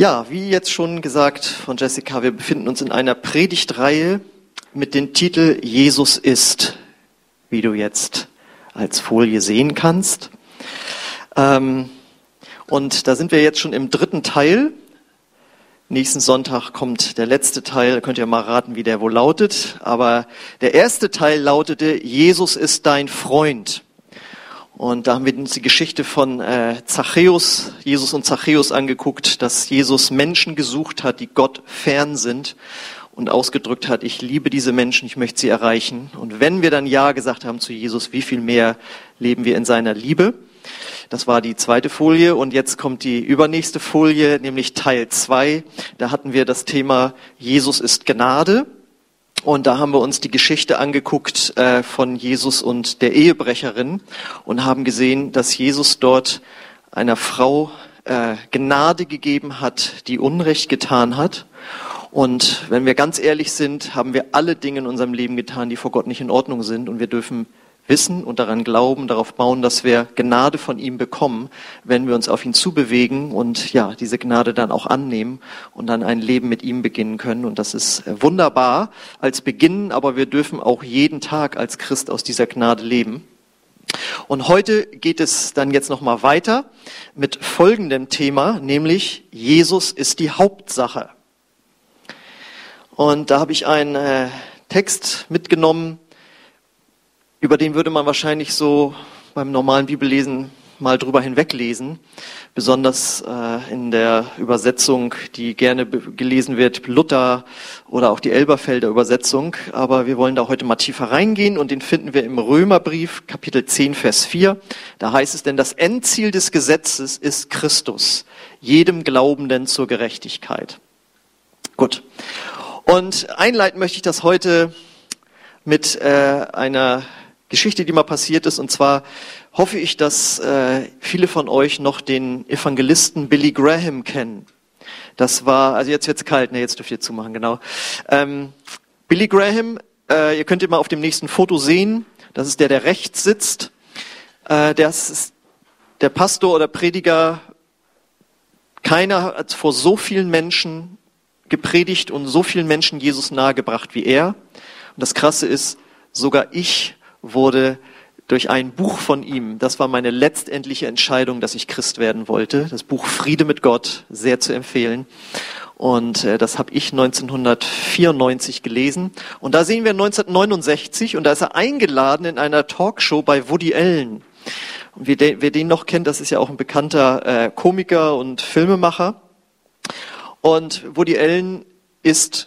Ja, wie jetzt schon gesagt von Jessica, wir befinden uns in einer Predigtreihe mit dem Titel Jesus ist, wie du jetzt als Folie sehen kannst. Und da sind wir jetzt schon im dritten Teil. Nächsten Sonntag kommt der letzte Teil, da könnt ihr mal raten, wie der wohl lautet. Aber der erste Teil lautete, Jesus ist dein Freund. Und da haben wir uns die Geschichte von Zachäus, Jesus und Zachäus angeguckt, dass Jesus Menschen gesucht hat, die Gott fern sind und ausgedrückt hat, ich liebe diese Menschen, ich möchte sie erreichen. Und wenn wir dann Ja gesagt haben zu Jesus, wie viel mehr leben wir in seiner Liebe? Das war die zweite Folie und jetzt kommt die übernächste Folie, nämlich Teil 2. Da hatten wir das Thema Jesus ist Gnade. Und da haben wir uns die Geschichte angeguckt von Jesus und der Ehebrecherin und haben gesehen, dass Jesus dort einer Frau Gnade gegeben hat, die Unrecht getan hat. Und wenn wir ganz ehrlich sind, haben wir alle Dinge in unserem Leben getan, die vor Gott nicht in Ordnung sind. Und wir dürfen wissen und daran glauben, darauf bauen, dass wir Gnade von ihm bekommen, wenn wir uns auf ihn zubewegen und ja, diese Gnade dann auch annehmen und dann ein Leben mit ihm beginnen können. Und das ist wunderbar als Beginn, aber wir dürfen auch jeden Tag als Christ aus dieser Gnade leben. Und heute geht es dann jetzt nochmal weiter mit folgendem Thema, nämlich Jesus ist die Hauptsache. Und da habe ich einen Text mitgenommen, über den würde man wahrscheinlich so beim normalen Bibellesen mal drüber hinweglesen, besonders in der Übersetzung, die gerne gelesen wird, Luther oder auch die Elberfelder Übersetzung. Aber wir wollen da heute mal tiefer reingehen und den finden wir im Römerbrief, Kapitel 10, Vers 4. Da heißt es, denn das Endziel des Gesetzes ist Christus, jedem Glaubenden zur Gerechtigkeit. Gut, und einleiten möchte ich das heute mit einer Geschichte, die mal passiert ist, und zwar hoffe ich, dass viele von euch noch den Evangelisten Billy Graham kennen. Das war, also jetzt wird's kalt, ne, jetzt dürft ihr zumachen, genau. Billy Graham, ihr könnt ihn mal auf dem nächsten Foto sehen, das ist der rechts sitzt, das ist der Pastor oder Prediger, keiner hat vor so vielen Menschen gepredigt und so vielen Menschen Jesus nahegebracht wie er. Und das Krasse ist, sogar ich wurde durch ein Buch von ihm, das war meine letztendliche Entscheidung, dass ich Christ werden wollte, das Buch Friede mit Gott, sehr zu empfehlen. Und das habe ich 1994 gelesen. Und da sehen wir 1969 und da ist er eingeladen in einer Talkshow bei Woody Allen. Und wer den noch kennt, das ist ja auch ein bekannter Komiker und Filmemacher. Und Woody Allen ist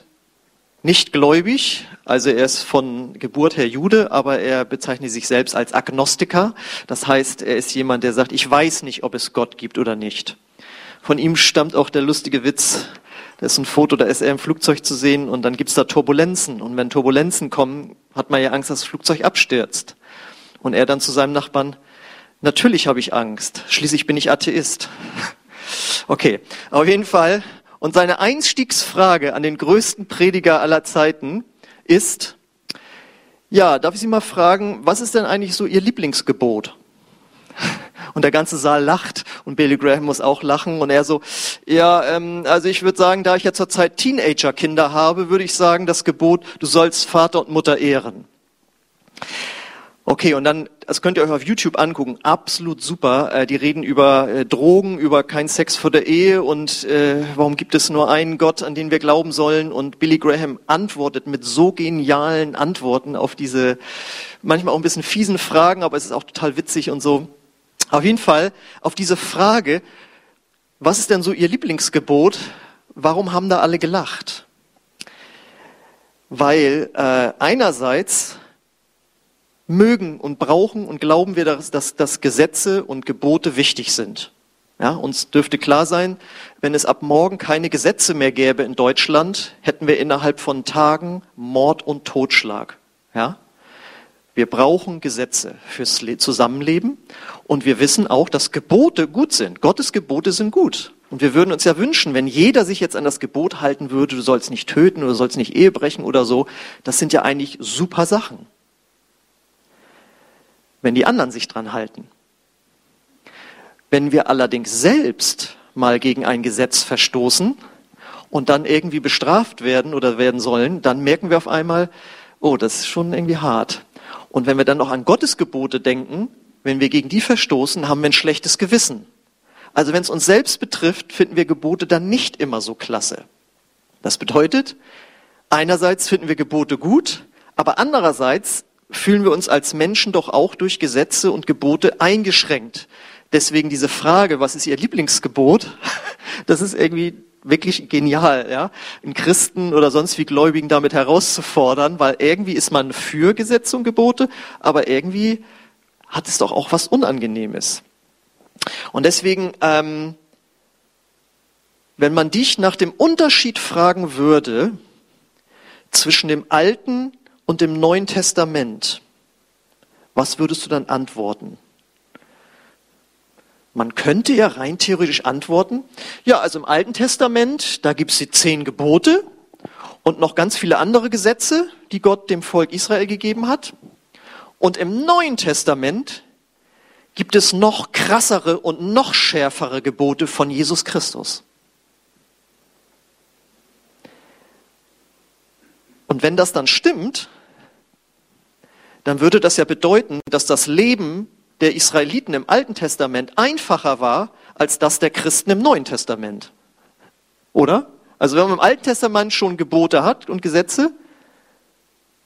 nicht gläubig, also er ist von Geburt her Jude, aber er bezeichnet sich selbst als Agnostiker. Das heißt, er ist jemand, der sagt, ich weiß nicht, ob es Gott gibt oder nicht. Von ihm stammt auch der lustige Witz, da ist ein Foto, da ist er im Flugzeug zu sehen und dann gibt's da Turbulenzen. Und wenn Turbulenzen kommen, hat man ja Angst, dass das Flugzeug abstürzt. Und er dann zu seinem Nachbarn, natürlich habe ich Angst, schließlich bin ich Atheist. Okay, auf jeden Fall. Und seine Einstiegsfrage an den größten Prediger aller Zeiten ist, ja, darf ich Sie mal fragen, was ist denn eigentlich so Ihr Lieblingsgebot? Und der ganze Saal lacht und Billy Graham muss auch lachen und er so, ja, also ich würde sagen, da ich ja zurzeit Teenager-Kinder habe, würde ich sagen, das Gebot, du sollst Vater und Mutter ehren. Okay, und dann, das könnt ihr euch auf YouTube angucken, absolut super. Die reden über Drogen, über keinen Sex vor der Ehe und warum gibt es nur einen Gott, an den wir glauben sollen. Und Billy Graham antwortet mit so genialen Antworten auf diese manchmal auch ein bisschen fiesen Fragen, aber es ist auch total witzig und so. Auf jeden Fall, auf diese Frage, was ist denn so Ihr Lieblingsgebot, warum haben da alle gelacht? Weil einerseits mögen und brauchen und glauben wir, dass Gesetze und Gebote wichtig sind. Ja, uns dürfte klar sein, wenn es ab morgen keine Gesetze mehr gäbe in Deutschland, hätten wir innerhalb von Tagen Mord und Totschlag. Ja? Wir brauchen Gesetze fürs Zusammenleben und wir wissen auch, dass Gebote gut sind. Gottes Gebote sind gut. Und wir würden uns ja wünschen, wenn jeder sich jetzt an das Gebot halten würde, du sollst nicht töten oder du sollst nicht Ehe brechen oder so, das sind ja eigentlich super Sachen, wenn die anderen sich dran halten. Wenn wir allerdings selbst mal gegen ein Gesetz verstoßen und dann irgendwie bestraft werden oder werden sollen, dann merken wir auf einmal, oh, das ist schon irgendwie hart. Und wenn wir dann noch an Gottes Gebote denken, wenn wir gegen die verstoßen, haben wir ein schlechtes Gewissen. Also wenn es uns selbst betrifft, finden wir Gebote dann nicht immer so klasse. Das bedeutet, einerseits finden wir Gebote gut, aber andererseits fühlen wir uns als Menschen doch auch durch Gesetze und Gebote eingeschränkt. Deswegen diese Frage, was ist Ihr Lieblingsgebot? Das ist irgendwie wirklich genial, ja? Einen Christen oder sonst wie Gläubigen damit herauszufordern, weil irgendwie ist man für Gesetze und Gebote, aber irgendwie hat es doch auch was Unangenehmes. Und deswegen, wenn man dich nach dem Unterschied fragen würde zwischen dem Alten und dem Neuen Testament, was würdest du dann antworten? Man könnte ja rein theoretisch antworten, ja, also im Alten Testament, da gibt es die 10 Gebote und noch ganz viele andere Gesetze, die Gott dem Volk Israel gegeben hat. Und im Neuen Testament gibt es noch krassere und noch schärfere Gebote von Jesus Christus. Und wenn das dann stimmt, dann würde das ja bedeuten, dass das Leben der Israeliten im Alten Testament einfacher war, als das der Christen im Neuen Testament. Oder? Also wenn man im Alten Testament schon Gebote hat und Gesetze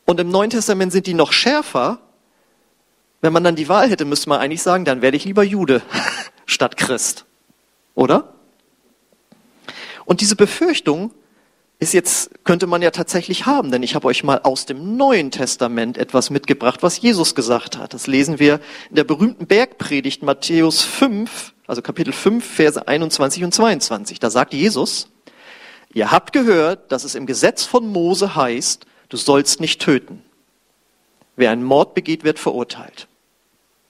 und im Neuen Testament sind die noch schärfer, wenn man dann die Wahl hätte, müsste man eigentlich sagen, dann werde ich lieber Jude statt Christ. Oder? Und diese Befürchtung ist jetzt, könnte man ja tatsächlich haben, denn ich habe euch mal aus dem Neuen Testament etwas mitgebracht, was Jesus gesagt hat. Das lesen wir in der berühmten Bergpredigt Matthäus 5, also Kapitel 5, Verse 21 und 22. Da sagt Jesus, ihr habt gehört, dass es im Gesetz von Mose heißt, du sollst nicht töten. Wer einen Mord begeht, wird verurteilt.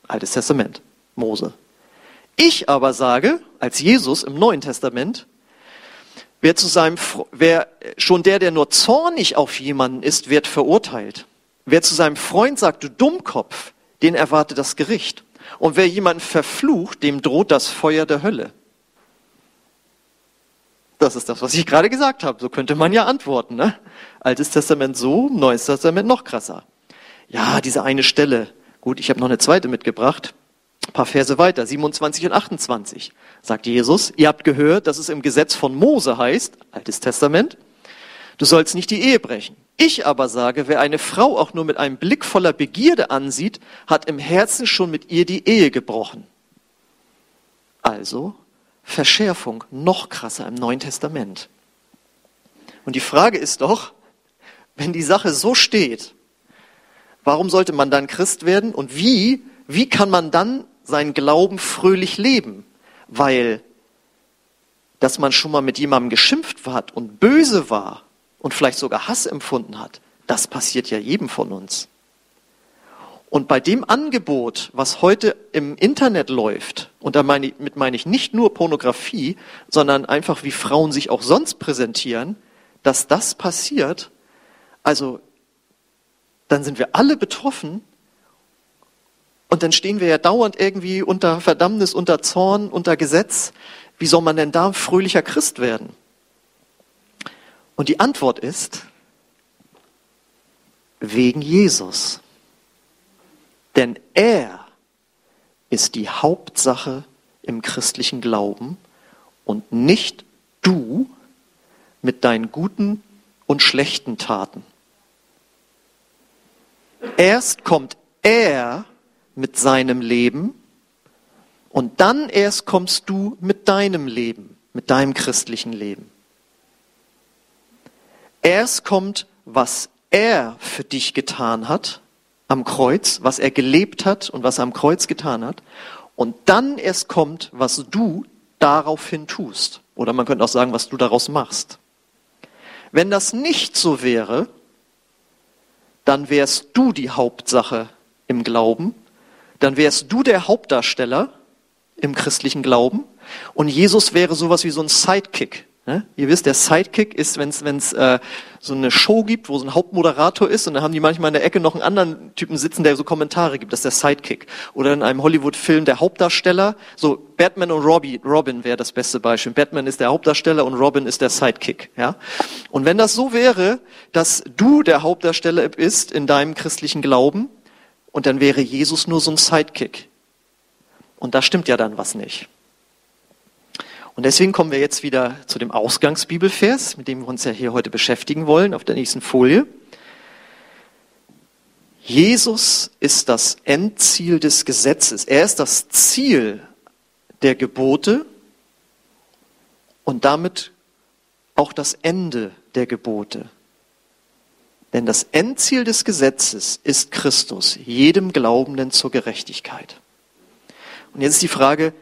Altes Testament, Mose. Ich aber sage, als Jesus im Neuen Testament, der nur zornig auf jemanden ist, wird verurteilt. Wer zu seinem Freund sagt, du Dummkopf, den erwartet das Gericht. Und wer jemanden verflucht, dem droht das Feuer der Hölle. Das ist das, was ich gerade gesagt habe. So könnte man ja antworten, ne? Altes Testament so, Neues Testament noch krasser. Ja, diese eine Stelle. Gut, ich habe noch eine zweite mitgebracht. Ein paar Verse weiter, 27 und 28, sagt Jesus, ihr habt gehört, dass es im Gesetz von Mose heißt, Altes Testament, du sollst nicht die Ehe brechen. Ich aber sage, wer eine Frau auch nur mit einem Blick voller Begierde ansieht, hat im Herzen schon mit ihr die Ehe gebrochen. Also Verschärfung, noch krasser im Neuen Testament. Und die Frage ist doch, wenn die Sache so steht, warum sollte man dann Christ werden und wie kann man dann seinen Glauben fröhlich leben? Weil, dass man schon mal mit jemandem geschimpft hat und böse war und vielleicht sogar Hass empfunden hat, das passiert ja jedem von uns. Und bei dem Angebot, was heute im Internet läuft, und damit meine ich nicht nur Pornografie, sondern einfach wie Frauen sich auch sonst präsentieren, dass das passiert, also dann sind wir alle betroffen. Und dann stehen wir ja dauernd irgendwie unter Verdammnis, unter Zorn, unter Gesetz. Wie soll man denn da ein fröhlicher Christ werden? Und die Antwort ist, wegen Jesus. Denn er ist die Hauptsache im christlichen Glauben und nicht du mit deinen guten und schlechten Taten. Erst kommt er mit seinem Leben und dann erst kommst du mit deinem Leben, mit deinem christlichen Leben. Erst kommt, was er für dich getan hat am Kreuz, was er gelebt hat und was er am Kreuz getan hat und dann erst kommt, was du daraufhin tust. Oder man könnte auch sagen, was du daraus machst. Wenn das nicht so wäre, dann wärst du die Hauptsache im Glauben, dann wärst du der Hauptdarsteller im christlichen Glauben und Jesus wäre sowas wie so ein Sidekick, Ne? Ihr wisst, der Sidekick ist, wenn es so eine Show gibt, wo so ein Hauptmoderator ist und dann haben die manchmal in der Ecke noch einen anderen Typen sitzen, der so Kommentare gibt, das ist der Sidekick. Oder in einem Hollywood-Film der Hauptdarsteller, so Batman und Robin wäre das beste Beispiel. Batman ist der Hauptdarsteller und Robin ist der Sidekick. Ja? Und wenn das so wäre, dass du der Hauptdarsteller bist in deinem christlichen Glauben und dann wäre Jesus nur so ein Sidekick. Und da stimmt ja dann was nicht. Und deswegen kommen wir jetzt wieder zu dem Ausgangsbibelvers, mit dem wir uns ja hier heute beschäftigen wollen, auf der nächsten Folie. Jesus ist das Endziel des Gesetzes. Er ist das Ziel der Gebote und damit auch das Ende der Gebote. Denn das Endziel des Gesetzes ist Christus, jedem Glaubenden zur Gerechtigkeit. Und jetzt ist die Frage,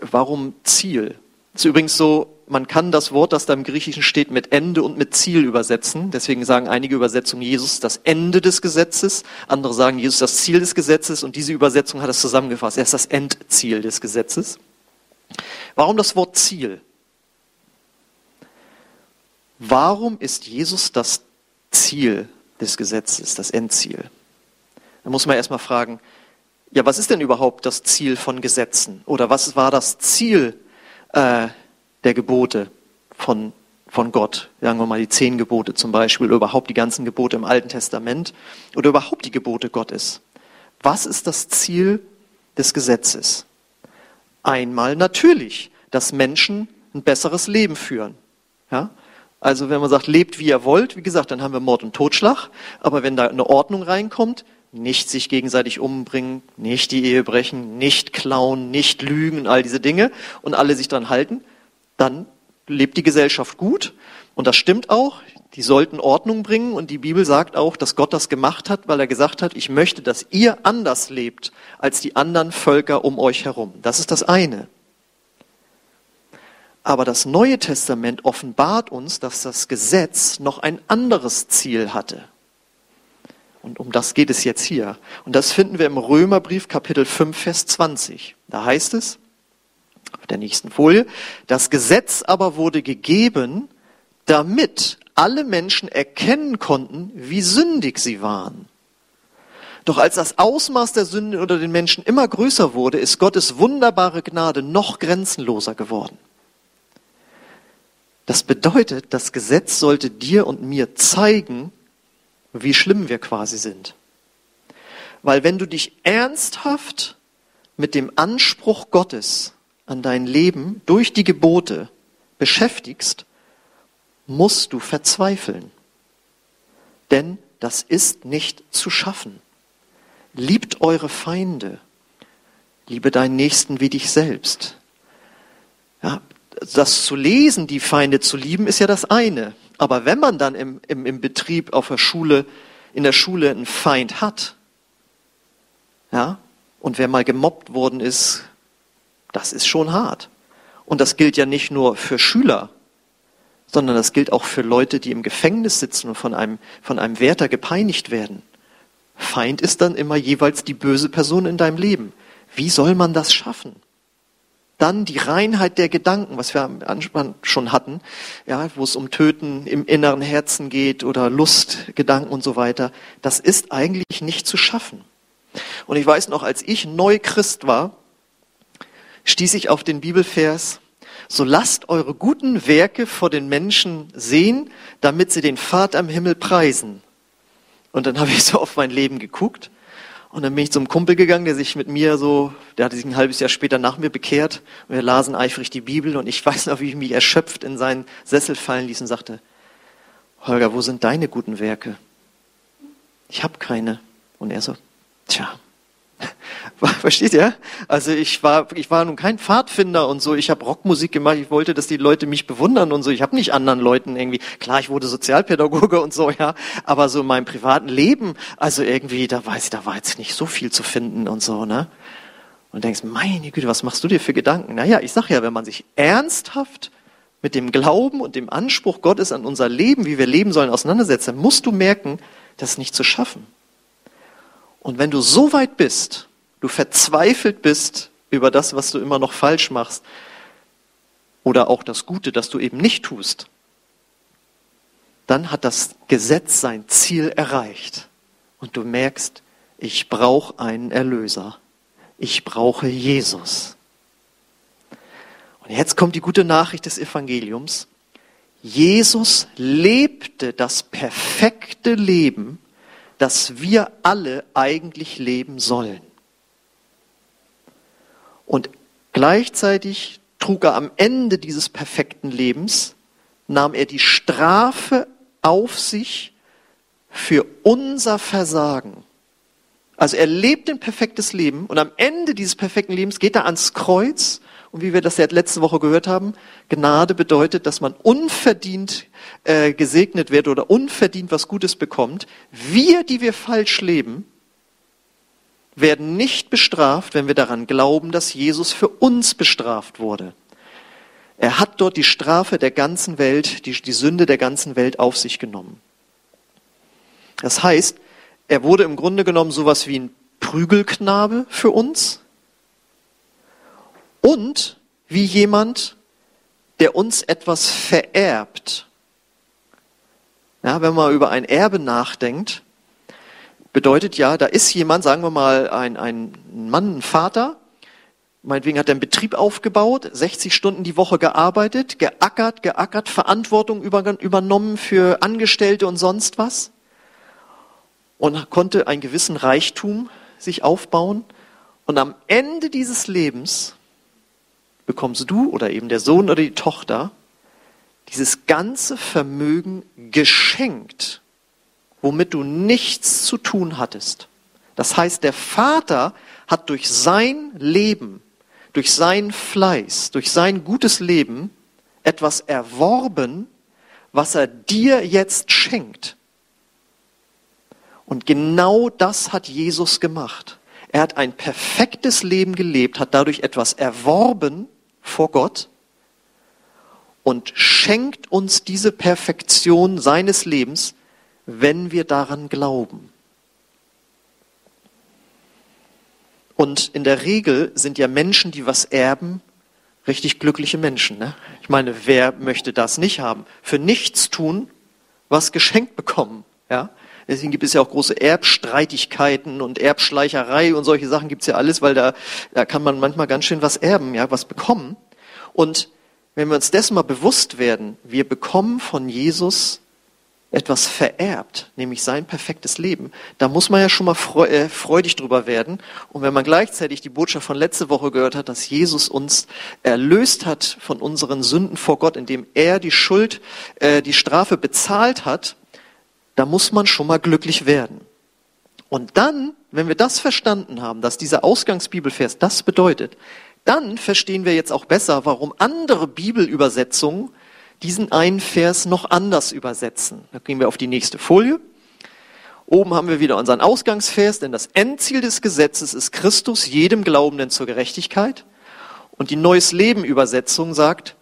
warum Ziel? Das ist übrigens so, man kann das Wort, das da im Griechischen steht, mit Ende und mit Ziel übersetzen. Deswegen sagen einige Übersetzungen, Jesus das Ende des Gesetzes. Andere sagen, Jesus das Ziel des Gesetzes. Und diese Übersetzung hat es zusammengefasst. Er ist das Endziel des Gesetzes. Warum das Wort Ziel? Warum ist Jesus das Ziel des Gesetzes, das Endziel? Da muss man erstmal fragen, ja, was ist denn überhaupt das Ziel von Gesetzen? Oder was war das Ziel der Gebote von Gott? Sagen wir mal die 10 Gebote zum Beispiel, oder überhaupt die ganzen Gebote im Alten Testament oder überhaupt die Gebote Gottes. Was ist das Ziel des Gesetzes? Einmal natürlich, dass Menschen ein besseres Leben führen. Ja? Also wenn man sagt, lebt wie ihr wollt, wie gesagt, dann haben wir Mord und Totschlag. Aber wenn da eine Ordnung reinkommt, nicht sich gegenseitig umbringen, nicht die Ehe brechen, nicht klauen, nicht lügen, all diese Dinge und alle sich dran halten, dann lebt die Gesellschaft gut und das stimmt auch, die sollten Ordnung bringen und die Bibel sagt auch, dass Gott das gemacht hat, weil er gesagt hat, ich möchte, dass ihr anders lebt als die anderen Völker um euch herum. Das ist das eine. Aber das Neue Testament offenbart uns, dass das Gesetz noch ein anderes Ziel hatte. Und um das geht es jetzt hier. Und das finden wir im Römerbrief, Kapitel 5, Vers 20. Da heißt es, auf der nächsten Folie, das Gesetz aber wurde gegeben, damit alle Menschen erkennen konnten, wie sündig sie waren. Doch als das Ausmaß der Sünde unter den Menschen immer größer wurde, ist Gottes wunderbare Gnade noch grenzenloser geworden. Das bedeutet, das Gesetz sollte dir und mir zeigen, wie schlimm wir quasi sind. Weil wenn du dich ernsthaft mit dem Anspruch Gottes an dein Leben durch die Gebote beschäftigst, musst du verzweifeln. Denn das ist nicht zu schaffen. Liebt eure Feinde. Liebe deinen Nächsten wie dich selbst. Ja, das zu lesen, die Feinde zu lieben, ist ja das eine. Aber wenn man dann im Betrieb, auf der Schule, in der Schule einen Feind hat, ja, und wer mal gemobbt worden ist, das ist schon hart. Und das gilt ja nicht nur für Schüler, sondern das gilt auch für Leute, die im Gefängnis sitzen und von einem Wärter gepeinigt werden. Feind ist dann immer jeweils die böse Person in deinem Leben. Wie soll man das schaffen? Dann die Reinheit der Gedanken, was wir am Anfang schon hatten, ja, wo es um Töten im inneren Herzen geht oder Lustgedanken und so weiter. Das ist eigentlich nicht zu schaffen. Und ich weiß noch, als ich Neuchrist war, stieß ich auf den Bibelvers, so lasst eure guten Werke vor den Menschen sehen, damit sie den Vater im Himmel preisen. Und dann habe ich so auf mein Leben geguckt. Und dann bin ich zum Kumpel gegangen, der hatte sich ein halbes Jahr später nach mir bekehrt und wir lasen eifrig die Bibel und ich weiß noch, wie ich mich erschöpft in seinen Sessel fallen ließ und sagte, Holger, wo sind deine guten Werke? Ich habe keine. Und er so, tja, versteht ihr? Also ich war nun kein Pfadfinder und so, ich habe Rockmusik gemacht, ich wollte, dass die Leute mich bewundern und so, ich habe nicht anderen Leuten irgendwie, klar, ich wurde Sozialpädagoge und so, ja, aber so in meinem privaten Leben, also irgendwie, da war jetzt nicht so viel zu finden und so, ne? Und denkst, meine Güte, was machst du dir für Gedanken? Naja, ich sag ja, wenn man sich ernsthaft mit dem Glauben und dem Anspruch Gottes an unser Leben, wie wir leben sollen, auseinandersetzt, dann musst du merken, das ist nicht zu schaffen. Und wenn du so weit bist, du verzweifelt bist über das, was du immer noch falsch machst, oder auch das Gute, das du eben nicht tust, dann hat das Gesetz sein Ziel erreicht. Und du merkst, ich brauche einen Erlöser. Ich brauche Jesus. Und jetzt kommt die gute Nachricht des Evangeliums. Jesus lebte das perfekte Leben, das wir alle eigentlich leben sollen. Und gleichzeitig trug er am Ende dieses perfekten Lebens, nahm er die Strafe auf sich für unser Versagen. Also er lebt ein perfektes Leben und am Ende dieses perfekten Lebens geht er ans Kreuz. Und wie wir das ja letzte Woche gehört haben, Gnade bedeutet, dass man unverdient gesegnet wird oder unverdient was Gutes bekommt. Wir, die wir falsch leben, werden nicht bestraft, wenn wir daran glauben, dass Jesus für uns bestraft wurde. Er hat dort die Strafe der ganzen Welt, die Sünde der ganzen Welt auf sich genommen. Das heißt, er wurde im Grunde genommen sowas wie ein Prügelknabe für uns. Und wie jemand, der uns etwas vererbt. Ja, wenn man über ein Erbe nachdenkt, bedeutet ja, da ist jemand, sagen wir mal ein Mann, ein Vater, meinetwegen hat er einen Betrieb aufgebaut, 60 Stunden die Woche gearbeitet, geackert, Verantwortung übernommen für Angestellte und sonst was und konnte einen gewissen Reichtum sich aufbauen. Und am Ende dieses Lebens bekommst du oder eben der Sohn oder die Tochter dieses ganze Vermögen geschenkt, womit du nichts zu tun hattest. Das heißt, der Vater hat durch sein Leben, durch seinen Fleiß, durch sein gutes Leben etwas erworben, was er dir jetzt schenkt. Und genau das hat Jesus gemacht. Er hat ein perfektes Leben gelebt, hat dadurch etwas erworben vor Gott und schenkt uns diese Perfektion seines Lebens, wenn wir daran glauben. Und in der Regel sind ja Menschen, die was erben, richtig glückliche Menschen. Ne? Ich meine, wer möchte das nicht haben? Für nichts tun, was geschenkt bekommen. Ja? Deswegen gibt es ja auch große Erbstreitigkeiten und Erbschleicherei und solche Sachen gibt es ja alles, weil da kann man manchmal ganz schön was erben, ja, was bekommen. Und wenn wir uns dessen mal bewusst werden, wir bekommen von Jesus etwas vererbt, nämlich sein perfektes Leben. Da muss man ja schon mal freudig drüber werden. Und wenn man gleichzeitig die Botschaft von letzte Woche gehört hat, dass Jesus uns erlöst hat von unseren Sünden vor Gott, indem er die Schuld, die Strafe bezahlt hat, da muss man schon mal glücklich werden. Und dann, wenn wir das verstanden haben, dass dieser Ausgangsbibelvers das bedeutet, dann verstehen wir jetzt auch besser, warum andere Bibelübersetzungen diesen einen Vers noch anders übersetzen. Da gehen wir auf die nächste Folie. Oben haben wir wieder unseren Ausgangsvers, denn das Endziel des Gesetzes ist Christus, jedem Glaubenden zur Gerechtigkeit. Und die Neues Leben Übersetzung sagt,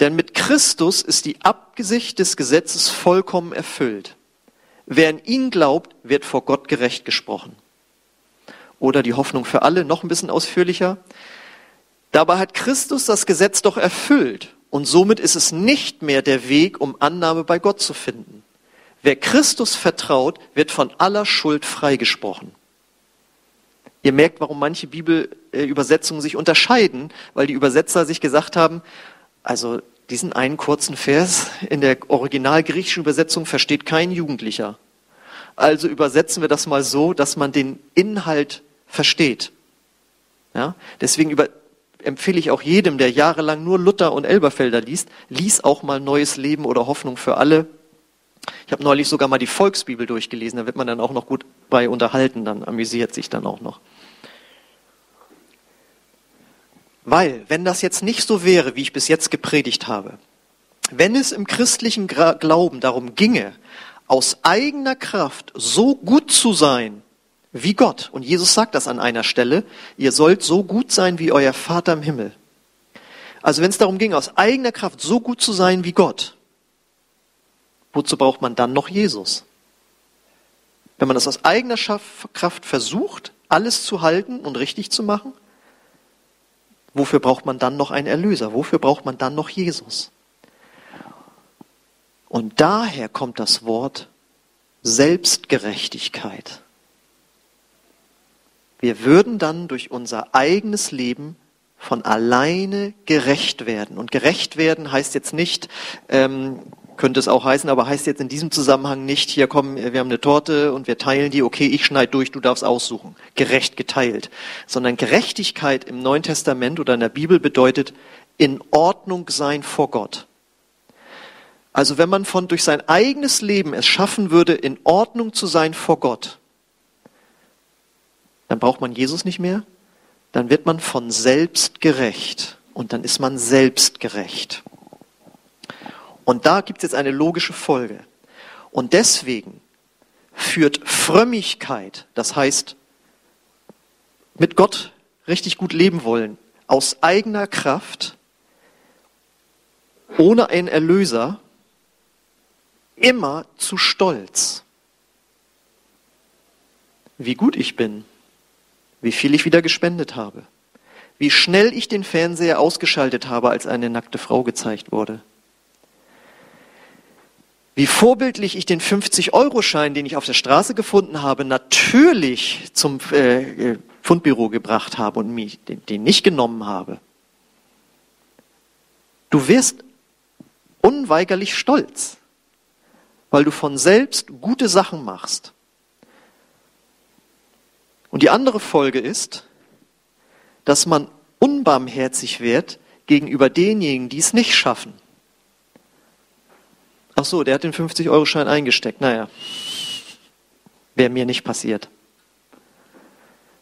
denn mit Christus ist die Absicht des Gesetzes vollkommen erfüllt. Wer an ihn glaubt, wird vor Gott gerecht gesprochen. Oder die Hoffnung für alle, noch ein bisschen ausführlicher. Dabei hat Christus das Gesetz doch erfüllt. Und somit ist es nicht mehr der Weg, um Annahme bei Gott zu finden. Wer Christus vertraut, wird von aller Schuld freigesprochen. Ihr merkt, warum manche Bibelübersetzungen sich unterscheiden, weil die Übersetzer sich gesagt haben, also diesen einen kurzen Vers in der original griechischen Übersetzung versteht kein Jugendlicher. Also übersetzen wir das mal so, dass man den Inhalt versteht. Ja? Deswegen empfehle ich auch jedem, der jahrelang nur Luther und Elberfelder liest, lies auch mal Neues Leben oder Hoffnung für alle. Ich habe neulich sogar mal die Volksbibel durchgelesen, da wird man dann auch noch gut bei unterhalten, dann amüsiert sich dann auch noch. Weil, wenn das jetzt nicht so wäre, wie ich bis jetzt gepredigt habe, wenn es im christlichen Glauben darum ginge, aus eigener Kraft so gut zu sein, wie Gott. Und Jesus sagt das an einer Stelle, ihr sollt so gut sein wie euer Vater im Himmel. Also wenn es darum ging, aus eigener Kraft so gut zu sein wie Gott, wozu braucht man dann noch Jesus? Wenn man das aus eigener Kraft versucht, alles zu halten und richtig zu machen, Wofür braucht man dann noch einen Erlöser? Wofür braucht man dann noch Jesus? Und daher kommt das Wort Selbstgerechtigkeit. Wir würden dann durch unser eigenes Leben von alleine gerecht werden. Und gerecht werden heißt jetzt nicht, könnte es auch heißen, aber heißt jetzt in diesem Zusammenhang nicht, hier komm, wir haben eine Torte und wir teilen die, okay, ich schneide durch, du darfst aussuchen. Gerecht geteilt. Sondern Gerechtigkeit im Neuen Testament oder in der Bibel bedeutet in Ordnung sein vor Gott. Also wenn man durch sein eigenes Leben es schaffen würde, in Ordnung zu sein vor Gott, dann braucht man Jesus nicht mehr, dann wird man von selbst gerecht und dann ist man selbst gerecht. Und da gibt es jetzt eine logische Folge. Und deswegen führt Frömmigkeit, das heißt mit Gott richtig gut leben wollen, aus eigener Kraft, ohne einen Erlöser, immer zu Stolz. Wie gut ich bin, wie viel ich wieder gespendet habe, wie schnell ich den Fernseher ausgeschaltet habe, als eine nackte Frau gezeigt wurde. Wie vorbildlich ich den 50-Euro-Schein, den ich auf der Straße gefunden habe, natürlich zum Fundbüro gebracht habe und mich den nicht genommen habe. Du wirst unweigerlich stolz, weil du von selbst gute Sachen machst. Und die andere Folge ist, dass man unbarmherzig wird gegenüber denjenigen, die es nicht schaffen. Ach so, der hat den 50-Euro-Schein eingesteckt. Naja, wäre mir nicht passiert.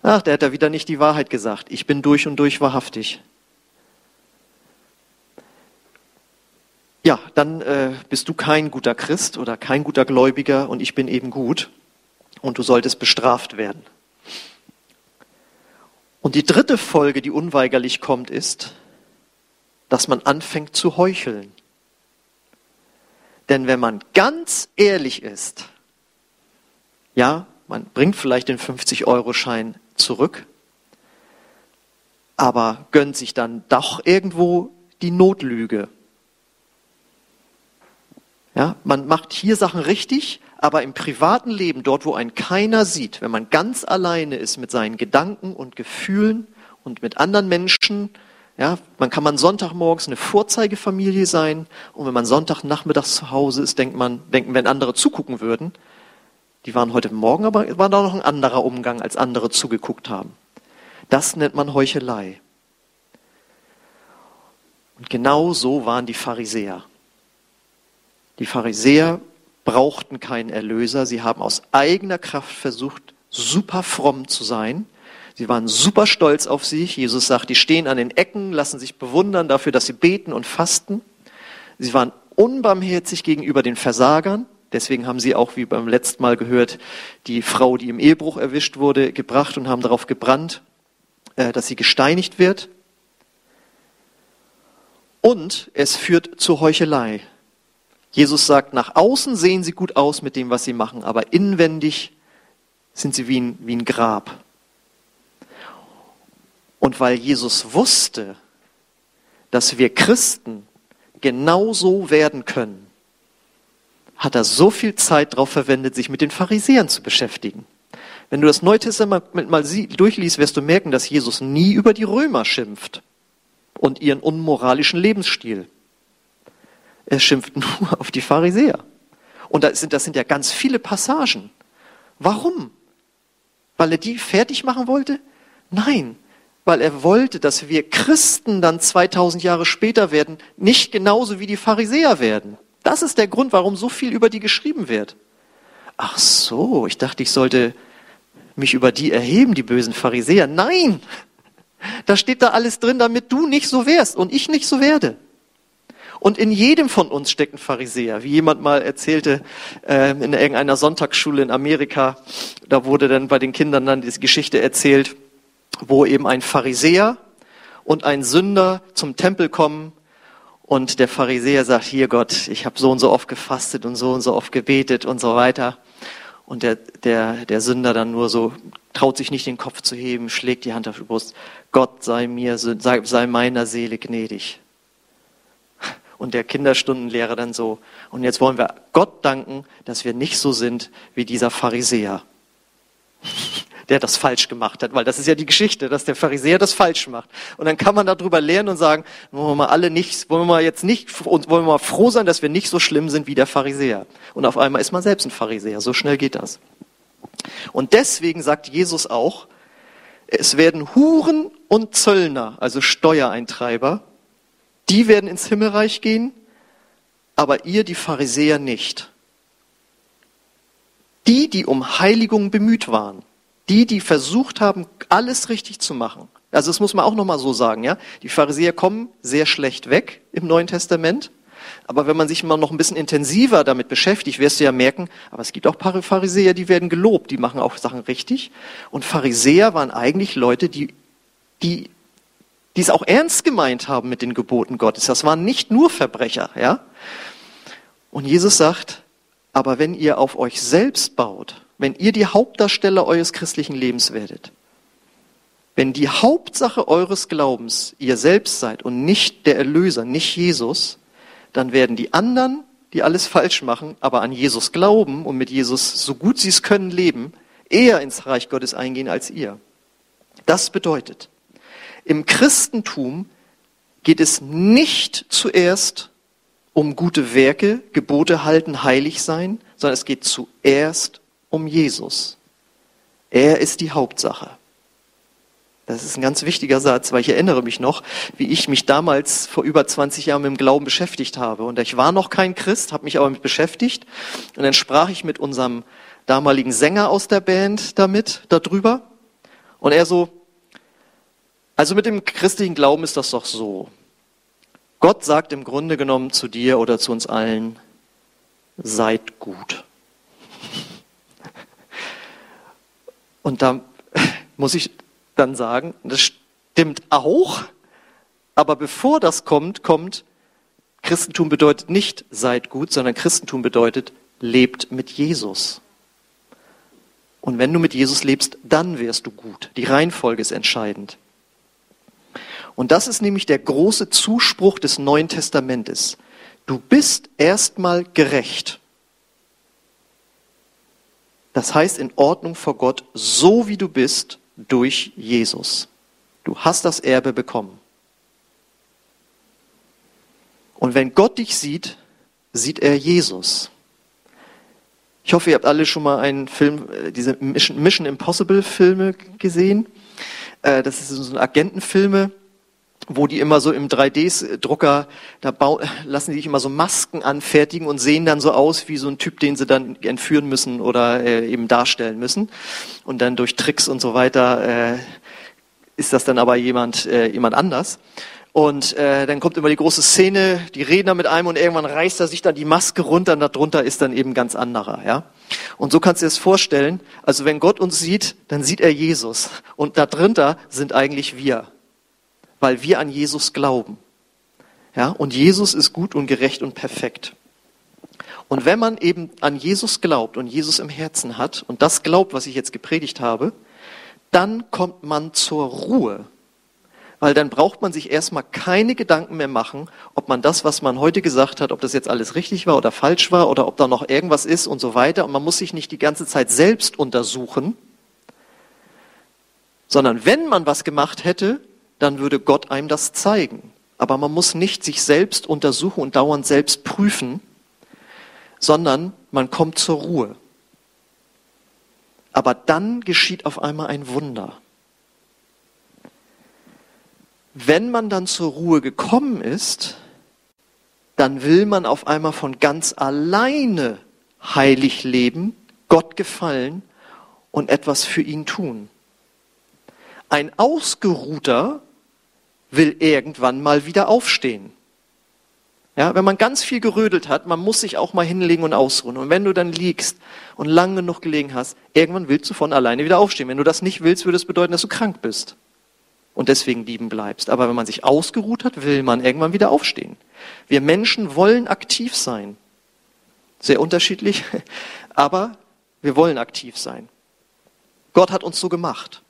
Ach, der hat da wieder nicht die Wahrheit gesagt. Ich bin durch und durch wahrhaftig. Ja, dann bist du kein guter Christ oder kein guter Gläubiger und ich bin eben gut. Und du solltest bestraft werden. Und die dritte Folge, die unweigerlich kommt, ist, dass man anfängt zu heucheln. Denn wenn man ganz ehrlich ist, ja, man bringt vielleicht den 50-Euro-Schein zurück, aber gönnt sich dann doch irgendwo die Notlüge. Ja, man macht hier Sachen richtig, aber im privaten Leben, dort wo einen keiner sieht, wenn man ganz alleine ist mit seinen Gedanken und Gefühlen und mit anderen Menschen, ja, man kann sonntagmorgens eine Vorzeigefamilie sein und wenn man sonntagnachmittags zu Hause ist, denken, wenn andere zugucken würden, die waren heute Morgen, aber es war da noch ein anderer Umgang, als andere zugeguckt haben. Das nennt man Heuchelei. Und genau so waren die Pharisäer. Die Pharisäer brauchten keinen Erlöser, sie haben aus eigener Kraft versucht, super fromm zu sein. Sie waren super stolz auf sich. Jesus sagt, die stehen an den Ecken, lassen sich bewundern dafür, dass sie beten und fasten. Sie waren unbarmherzig gegenüber den Versagern. Deswegen haben sie auch, wie beim letzten Mal gehört, die Frau, die im Ehebruch erwischt wurde, gebracht und haben darauf gebrannt, dass sie gesteinigt wird. Und es führt zur Heuchelei. Jesus sagt, nach außen sehen sie gut aus mit dem, was sie machen, aber inwendig sind sie wie ein Grab. Und weil Jesus wusste, dass wir Christen genauso werden können, hat er so viel Zeit darauf verwendet, sich mit den Pharisäern zu beschäftigen. Wenn du das Neue Testament mal durchliest, wirst du merken, dass Jesus nie über die Römer schimpft und ihren unmoralischen Lebensstil. Er schimpft nur auf die Pharisäer. Und das sind ja ganz viele Passagen. Warum? Weil er die fertig machen wollte? Nein. Weil er wollte, dass wir Christen dann 2000 Jahre später werden, nicht genauso wie die Pharisäer werden. Das ist der Grund, warum so viel über die geschrieben wird. Ach so, ich dachte, ich sollte mich über die erheben, die bösen Pharisäer. Nein, da steht da alles drin, damit du nicht so wärst und ich nicht so werde. Und in jedem von uns steckt ein Pharisäer. Wie jemand mal erzählte, in irgendeiner Sonntagsschule in Amerika, da wurde dann bei den Kindern dann diese Geschichte erzählt, wo eben ein Pharisäer und ein Sünder zum Tempel kommen und der Pharisäer sagt, hier Gott, ich habe so und so oft gefastet und so oft gebetet und so weiter. und der Sünder dann nur so, traut sich nicht den Kopf zu heben, schlägt die Hand auf die Brust, Gott sei meiner Seele gnädig. Und der Kinderstundenlehrer dann so, und jetzt wollen wir Gott danken, dass wir nicht so sind wie dieser Pharisäer, der das falsch gemacht hat, weil das ist ja die Geschichte, dass der Pharisäer das falsch macht. Und dann kann man darüber lernen und sagen, wollen wir mal froh sein, dass wir nicht so schlimm sind wie der Pharisäer. Und auf einmal ist man selbst ein Pharisäer, so schnell geht das. Und deswegen sagt Jesus auch, es werden Huren und Zöllner, also Steuereintreiber, die werden ins Himmelreich gehen, aber ihr, die Pharisäer, nicht. Die, die um Heiligung bemüht waren, die versucht haben, alles richtig zu machen. Also das muss man auch nochmal so sagen, ja. Die Pharisäer kommen sehr schlecht weg im Neuen Testament. Aber wenn man sich mal noch ein bisschen intensiver damit beschäftigt, wirst du ja merken, aber es gibt auch Pharisäer, die werden gelobt, die machen auch Sachen richtig. Und Pharisäer waren eigentlich Leute, die es auch ernst gemeint haben mit den Geboten Gottes. Das waren nicht nur Verbrecher, ja. Und Jesus sagt, aber wenn ihr auf euch selbst baut, wenn ihr die Hauptdarsteller eures christlichen Lebens werdet, wenn die Hauptsache eures Glaubens ihr selbst seid und nicht der Erlöser, nicht Jesus, dann werden die anderen, die alles falsch machen, aber an Jesus glauben und mit Jesus, so gut sie es können, leben, eher ins Reich Gottes eingehen als ihr. Das bedeutet, im Christentum geht es nicht zuerst um gute Werke, Gebote halten, heilig sein, sondern es geht zuerst um Jesus. Er ist die Hauptsache. Das ist ein ganz wichtiger Satz, weil ich erinnere mich noch, wie ich mich damals vor über 20 Jahren mit dem Glauben beschäftigt habe. Und ich war noch kein Christ, habe mich aber mit beschäftigt. Und dann sprach ich mit unserem damaligen Sänger aus der Band darüber. Und er so, also mit dem christlichen Glauben ist das doch so. Gott sagt im Grunde genommen zu dir oder zu uns allen, seid gut. Und da muss ich dann sagen, das stimmt auch, aber bevor das kommt, Christentum bedeutet nicht seid gut, sondern Christentum bedeutet, lebt mit Jesus. Und wenn du mit Jesus lebst, dann wirst du gut. Die Reihenfolge ist entscheidend. Und das ist nämlich der große Zuspruch des Neuen Testamentes. Du bist erstmal gerecht. Das heißt in Ordnung vor Gott, so wie du bist, durch Jesus. Du hast das Erbe bekommen. Und wenn Gott dich sieht, sieht er Jesus. Ich hoffe, ihr habt alle schon mal einen Film, diese Mission Impossible Filme gesehen. Das sind so Agentenfilme, wo die immer so im 3D-Drucker, lassen die sich immer so Masken anfertigen und sehen dann so aus wie so ein Typ, den sie dann entführen müssen oder eben darstellen müssen. Und dann durch Tricks und so weiter ist das dann aber jemand anders. Und dann kommt immer die große Szene, die reden dann mit einem und irgendwann reißt er sich dann die Maske runter und darunter ist dann eben ganz anderer. Ja? Und so kannst du dir das vorstellen, also wenn Gott uns sieht, dann sieht er Jesus. Und darunter sind eigentlich wir. Weil wir an Jesus glauben. Ja, und Jesus ist gut und gerecht und perfekt. Und wenn man eben an Jesus glaubt und Jesus im Herzen hat und das glaubt, was ich jetzt gepredigt habe, dann kommt man zur Ruhe. Weil dann braucht man sich erstmal keine Gedanken mehr machen, ob man das, was man heute gesagt hat, ob das jetzt alles richtig war oder falsch war oder ob da noch irgendwas ist und so weiter. Und man muss sich nicht die ganze Zeit selbst untersuchen, sondern wenn man was gemacht hätte, dann würde Gott einem das zeigen. Aber man muss nicht sich selbst untersuchen und dauernd selbst prüfen, sondern man kommt zur Ruhe. Aber dann geschieht auf einmal ein Wunder. Wenn man dann zur Ruhe gekommen ist, dann will man auf einmal von ganz alleine heilig leben, Gott gefallen und etwas für ihn tun. Ein Ausgeruhter will irgendwann mal wieder aufstehen. Ja, wenn man ganz viel gerödelt hat, man muss sich auch mal hinlegen und ausruhen. Und wenn du dann liegst und lange genug gelegen hast, irgendwann willst du von alleine wieder aufstehen. Wenn du das nicht willst, würde es bedeuten, dass du krank bist und deswegen liegen bleibst. Aber wenn man sich ausgeruht hat, will man irgendwann wieder aufstehen. Wir Menschen wollen aktiv sein. Sehr unterschiedlich, aber Wir wollen aktiv sein. Gott hat uns so gemacht.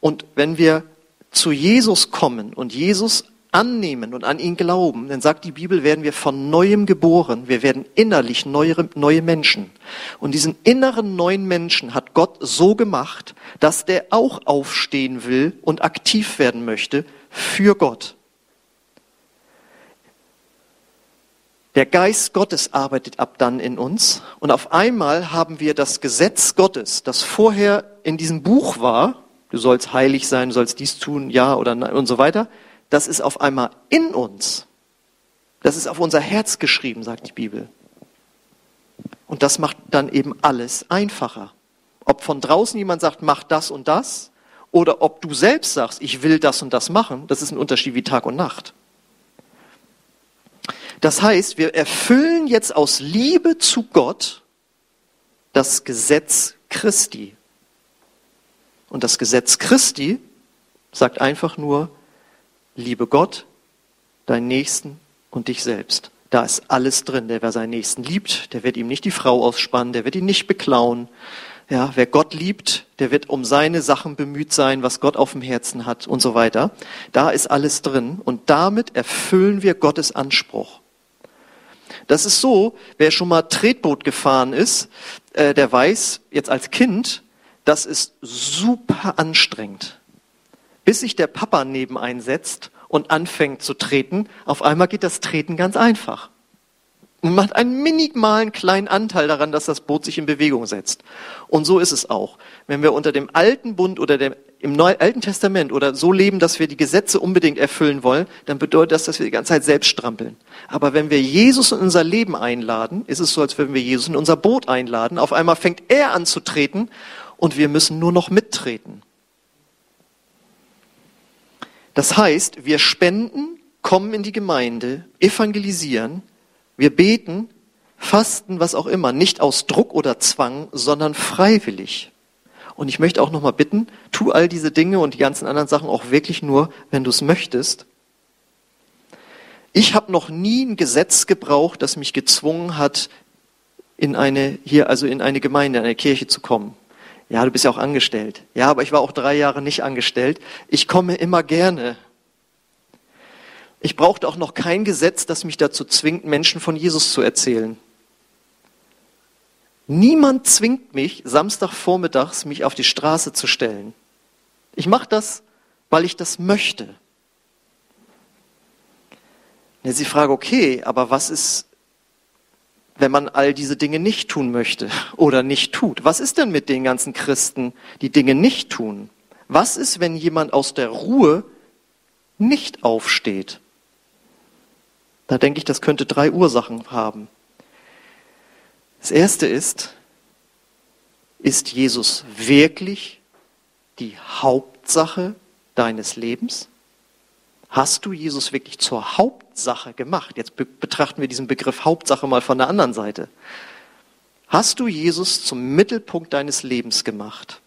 Und wenn wir zu Jesus kommen und Jesus annehmen und an ihn glauben, dann sagt die Bibel, werden wir von Neuem geboren. Wir werden innerlich neue Menschen. Und diesen inneren neuen Menschen hat Gott so gemacht, dass der auch aufstehen will und aktiv werden möchte für Gott. Der Geist Gottes arbeitet ab dann in uns. Und auf einmal haben wir das Gesetz Gottes, das vorher in diesem Buch war, du sollst heilig sein, du sollst dies tun, ja oder nein und so weiter, das ist auf einmal in uns. Das ist auf unser Herz geschrieben, sagt die Bibel. Und das macht dann eben alles einfacher. Ob von draußen jemand sagt, mach das und das, oder ob du selbst sagst, ich will das und das machen, das ist ein Unterschied wie Tag und Nacht. Das heißt, wir erfüllen jetzt aus Liebe zu Gott das Gesetz Christi. Und das Gesetz Christi sagt einfach nur, liebe Gott, deinen Nächsten und dich selbst. Da ist alles drin. Der, wer seinen Nächsten liebt, der wird ihm nicht die Frau ausspannen, der wird ihn nicht beklauen. Ja, wer Gott liebt, der wird um seine Sachen bemüht sein, was Gott auf dem Herzen hat und so weiter. Da ist alles drin und damit erfüllen wir Gottes Anspruch. Das ist so, wer schon mal Tretboot gefahren ist, der weiß, jetzt als Kind, das ist super anstrengend. Bis sich der Papa nebeneinsetzt und anfängt zu treten, auf einmal geht das Treten ganz einfach. Man hat einen minimalen kleinen Anteil daran, dass das Boot sich in Bewegung setzt. Und so ist es auch. Wenn wir unter dem alten Bund oder im Alten Testament oder so leben, dass wir die Gesetze unbedingt erfüllen wollen, dann bedeutet das, dass wir die ganze Zeit selbst strampeln. Aber wenn wir Jesus in unser Leben einladen, ist es so, als würden wir Jesus in unser Boot einladen. Auf einmal fängt er an zu treten und wir müssen nur noch mittreten. Das heißt, wir spenden, kommen in die Gemeinde, evangelisieren, wir beten, fasten, was auch immer, nicht aus Druck oder Zwang, sondern freiwillig. Und ich möchte auch nochmal bitten, tu all diese Dinge und die ganzen anderen Sachen auch wirklich nur, wenn du es möchtest. Ich habe noch nie ein Gesetz gebraucht, das mich gezwungen hat, in eine Gemeinde, in eine Kirche zu kommen. Ja, du bist ja auch angestellt. Ja, aber ich war auch 3 Jahre nicht angestellt. Ich komme immer gerne. Ich brauchte auch noch kein Gesetz, das mich dazu zwingt, Menschen von Jesus zu erzählen. Niemand zwingt mich, samstagvormittags mich auf die Straße zu stellen. Ich mache das, weil ich das möchte. Und jetzt die Frage, okay, aber was ist, wenn man all diese Dinge nicht tun möchte oder nicht tut? Was ist denn mit den ganzen Christen, die Dinge nicht tun? Was ist, wenn jemand aus der Ruhe nicht aufsteht? Da denke ich, das könnte 3 Ursachen haben. Das erste ist Jesus wirklich die Hauptsache deines Lebens? Hast du Jesus wirklich zur Hauptsache gemacht? Jetzt betrachten wir diesen Begriff Hauptsache mal von der anderen Seite. Hast du Jesus zum Mittelpunkt deines Lebens gemacht?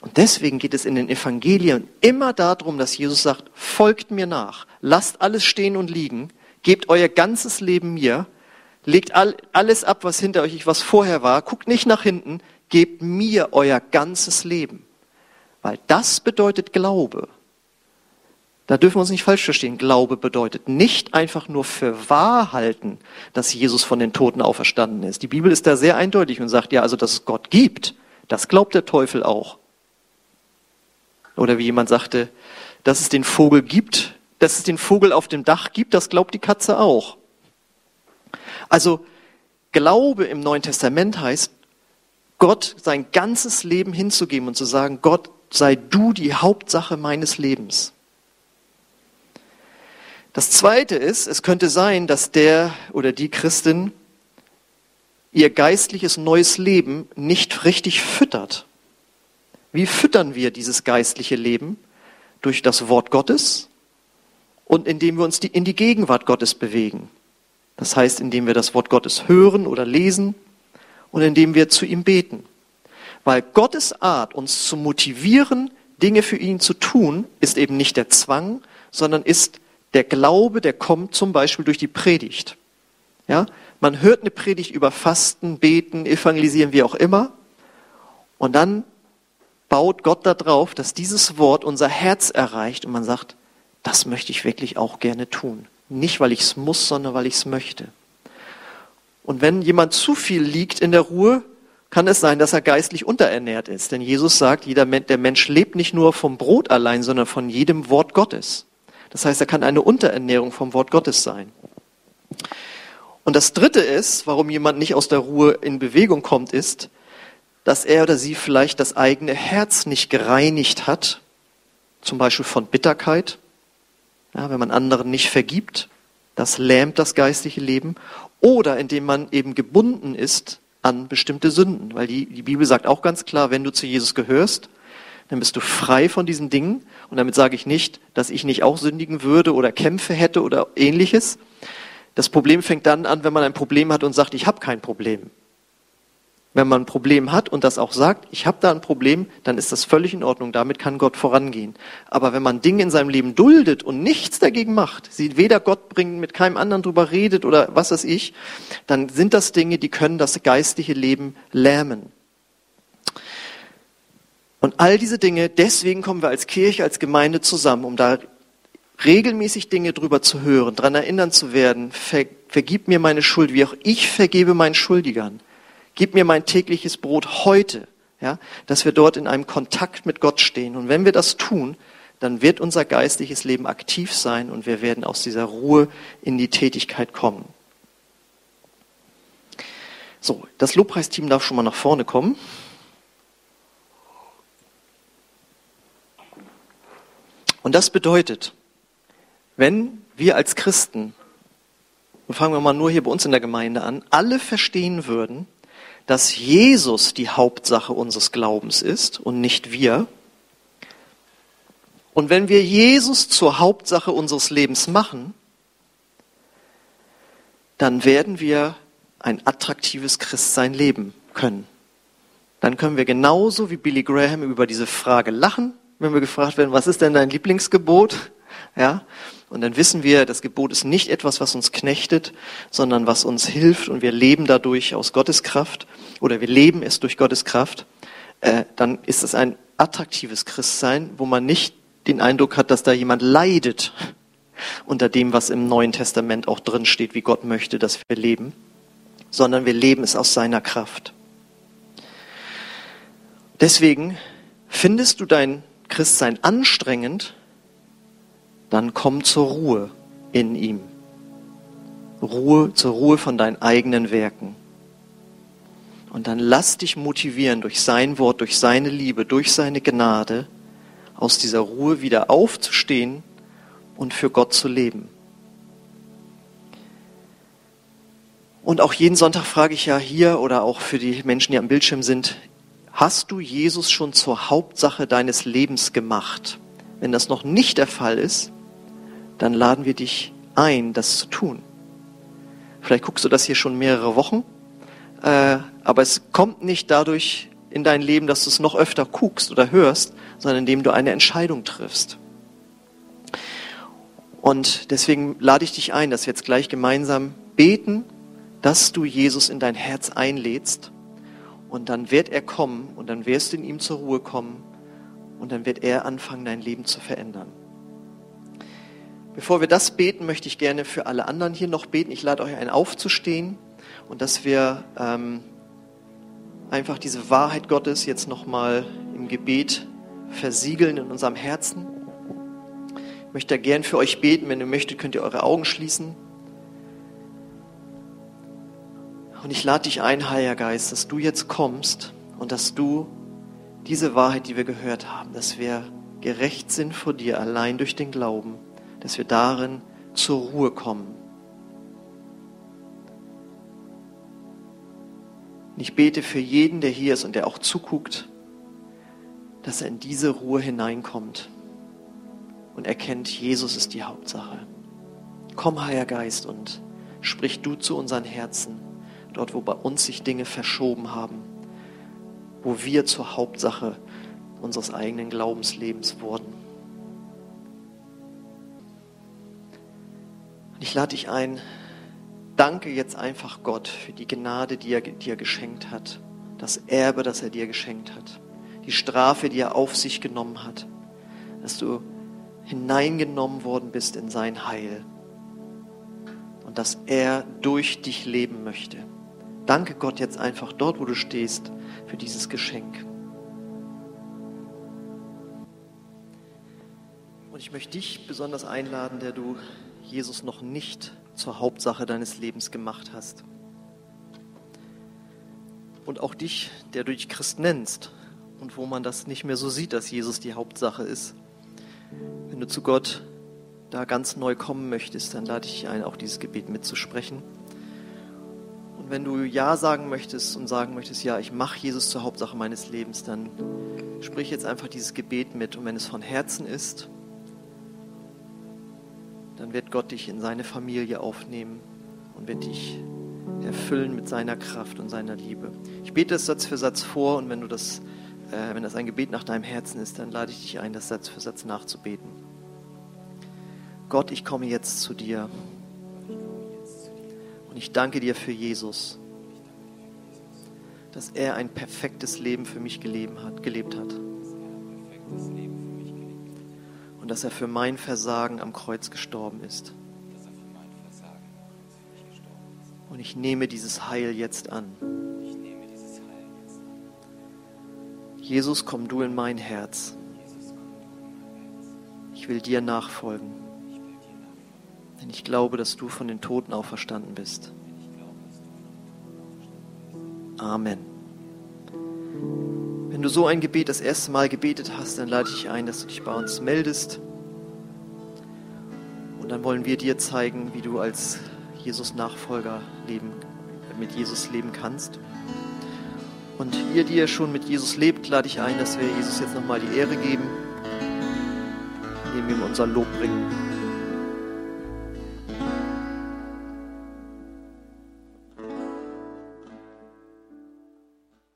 Und deswegen geht es in den Evangelien immer darum, dass Jesus sagt, folgt mir nach, lasst alles stehen und liegen, gebt euer ganzes Leben mir, legt alles ab, was hinter euch, was vorher war, guckt nicht nach hinten, gebt mir euer ganzes Leben. Weil das bedeutet Glaube. Da dürfen wir uns nicht falsch verstehen. Glaube bedeutet nicht einfach nur für wahr halten, dass Jesus von den Toten auferstanden ist. Die Bibel ist da sehr eindeutig und sagt, ja, also dass es Gott gibt, das glaubt der Teufel auch. Oder wie jemand sagte, dass es den Vogel gibt, dass es den Vogel auf dem Dach gibt, das glaubt die Katze auch. Also Glaube im Neuen Testament heißt, Gott sein ganzes Leben hinzugeben und zu sagen, Gott, sei du die Hauptsache meines Lebens. Das zweite ist, es könnte sein, dass der oder die Christin ihr geistliches neues Leben nicht richtig füttert. Wie füttern wir dieses geistliche Leben? Durch das Wort Gottes und indem wir uns in die Gegenwart Gottes bewegen. Das heißt, indem wir das Wort Gottes hören oder lesen und indem wir zu ihm beten. Weil Gottes Art, uns zu motivieren, Dinge für ihn zu tun, ist eben nicht der Zwang, sondern ist der Glaube, der kommt zum Beispiel durch die Predigt. Ja? Man hört eine Predigt über Fasten, Beten, Evangelisieren, wie auch immer. Und dann baut Gott darauf, dass dieses Wort unser Herz erreicht und man sagt, das möchte ich wirklich auch gerne tun. Nicht, weil ich es muss, sondern weil ich es möchte. Und wenn jemand zu viel liegt in der Ruhe, kann es sein, dass er geistlich unterernährt ist. Denn Jesus sagt, der Mensch lebt nicht nur vom Brot allein, sondern von jedem Wort Gottes. Das heißt, er kann eine Unterernährung vom Wort Gottes sein. Und das Dritte ist, warum jemand nicht aus der Ruhe in Bewegung kommt, ist, dass er oder sie vielleicht das eigene Herz nicht gereinigt hat, zum Beispiel von Bitterkeit, ja, wenn man anderen nicht vergibt, das lähmt das geistliche Leben, oder indem man eben gebunden ist an bestimmte Sünden, weil die Bibel sagt auch ganz klar, wenn du zu Jesus gehörst, dann bist du frei von diesen Dingen und damit sage ich nicht, dass ich nicht auch sündigen würde oder Kämpfe hätte oder ähnliches. Das Problem fängt dann an, wenn man ein Problem hat und sagt, ich habe kein Problem. Wenn man ein Problem hat und das auch sagt, ich habe da ein Problem, dann ist das völlig in Ordnung, damit kann Gott vorangehen. Aber wenn man Dinge in seinem Leben duldet und nichts dagegen macht, sie weder Gott bringen, mit keinem anderen drüber redet oder was weiß ich, dann sind das Dinge, die können das geistliche Leben lähmen. Und all diese Dinge, deswegen kommen wir als Kirche, als Gemeinde zusammen, um da regelmäßig Dinge drüber zu hören, daran erinnern zu werden, vergib mir meine Schuld, wie auch ich vergebe meinen Schuldigern. Gib mir mein tägliches Brot heute, ja, dass wir dort in einem Kontakt mit Gott stehen. Und wenn wir das tun, dann wird unser geistliches Leben aktiv sein und wir werden aus dieser Ruhe in die Tätigkeit kommen. So, das Lobpreisteam darf schon mal nach vorne kommen. Und das bedeutet, wenn wir als Christen, und fangen wir mal nur hier bei uns in der Gemeinde an, alle verstehen würden, dass Jesus die Hauptsache unseres Glaubens ist und nicht wir. Und wenn wir Jesus zur Hauptsache unseres Lebens machen, dann werden wir ein attraktives Christsein leben können. Dann können wir genauso wie Billy Graham über diese Frage lachen, wenn wir gefragt werden, was ist denn dein Lieblingsgebot? Ja, und dann wissen wir, das Gebot ist nicht etwas, was uns knechtet, sondern was uns hilft und wir leben dadurch aus Gottes Kraft oder wir leben es durch Gottes Kraft, dann ist es ein attraktives Christsein, wo man nicht den Eindruck hat, dass da jemand leidet unter dem, was im Neuen Testament auch drin steht, wie Gott möchte, dass wir leben, sondern wir leben es aus seiner Kraft. Deswegen findest du dein Christsein anstrengend, dann komm zur Ruhe in ihm. Ruhe, zur Ruhe von deinen eigenen Werken. Und dann lass dich motivieren durch sein Wort, durch seine Liebe, durch seine Gnade, aus dieser Ruhe wieder aufzustehen und für Gott zu leben. Und auch jeden Sonntag frage ich ja hier oder auch für die Menschen, die am Bildschirm sind, hast du Jesus schon zur Hauptsache deines Lebens gemacht? Wenn das noch nicht der Fall ist, dann laden wir dich ein, das zu tun. Vielleicht guckst du das hier schon mehrere Wochen, aber es kommt nicht dadurch in dein Leben, dass du es noch öfter guckst oder hörst, sondern indem du eine Entscheidung triffst. Und deswegen lade ich dich ein, dass wir jetzt gleich gemeinsam beten, dass du Jesus in dein Herz einlädst und dann wird er kommen und dann wirst du in ihm zur Ruhe kommen und dann wird er anfangen, dein Leben zu verändern. Bevor wir das beten, möchte ich gerne für alle anderen hier noch beten. Ich lade euch ein, aufzustehen und dass wir einfach diese Wahrheit Gottes jetzt nochmal im Gebet versiegeln in unserem Herzen. Ich möchte da gern für euch beten. Wenn ihr möchtet, könnt ihr eure Augen schließen. Und ich lade dich ein, Heiliger Geist, dass du jetzt kommst und dass du diese Wahrheit, die wir gehört haben, dass wir gerecht sind vor dir, allein durch den Glauben, dass wir darin zur Ruhe kommen. Und ich bete für jeden, der hier ist und der auch zuguckt, dass er in diese Ruhe hineinkommt und erkennt, Jesus ist die Hauptsache. Komm, Heiliger Geist, und sprich du zu unseren Herzen, dort, wo bei uns sich Dinge verschoben haben, wo wir zur Hauptsache unseres eigenen Glaubenslebens wurden. Und ich lade dich ein, danke jetzt einfach Gott für die Gnade, die er dir geschenkt hat, das Erbe, das er dir geschenkt hat, die Strafe, die er auf sich genommen hat, dass du hineingenommen worden bist in sein Heil und dass er durch dich leben möchte. Danke Gott jetzt einfach dort, wo du stehst, für dieses Geschenk. Und ich möchte dich besonders einladen, der du Jesus noch nicht zur Hauptsache deines Lebens gemacht hast. Und auch dich, der du dich Christ nennst und wo man das nicht mehr so sieht, dass Jesus die Hauptsache ist. Wenn du zu Gott da ganz neu kommen möchtest, dann lade ich dich ein, auch dieses Gebet mitzusprechen. Und wenn du Ja sagen möchtest und sagen möchtest, ja, ich mache Jesus zur Hauptsache meines Lebens, dann sprich jetzt einfach dieses Gebet mit. Und wenn es von Herzen ist, dann wird Gott dich in seine Familie aufnehmen und wird dich erfüllen mit seiner Kraft und seiner Liebe. Ich bete das Satz für Satz vor und wenn du das wenn das ein Gebet nach deinem Herzen ist, dann lade ich dich ein, das Satz für Satz nachzubeten. Gott, ich komme jetzt zu dir und ich danke dir für Jesus, dass er ein perfektes Leben für mich gelebt hat und dass er für mein Versagen am Kreuz gestorben ist. Und ich nehme dieses Heil jetzt an. Jesus, komm du in mein Herz. Ich will dir nachfolgen. Denn ich glaube, dass du von den Toten auferstanden bist. Amen. Wenn du so ein Gebet das erste Mal gebetet hast, dann lade ich dich ein, dass du dich bei uns meldest. Und dann wollen wir dir zeigen, wie du als Jesus-Nachfolger mit Jesus leben kannst. Und ihr, die ihr schon mit Jesus lebt, lade ich ein, dass wir Jesus jetzt nochmal die Ehre geben, indem wir ihm unser Lob bringen.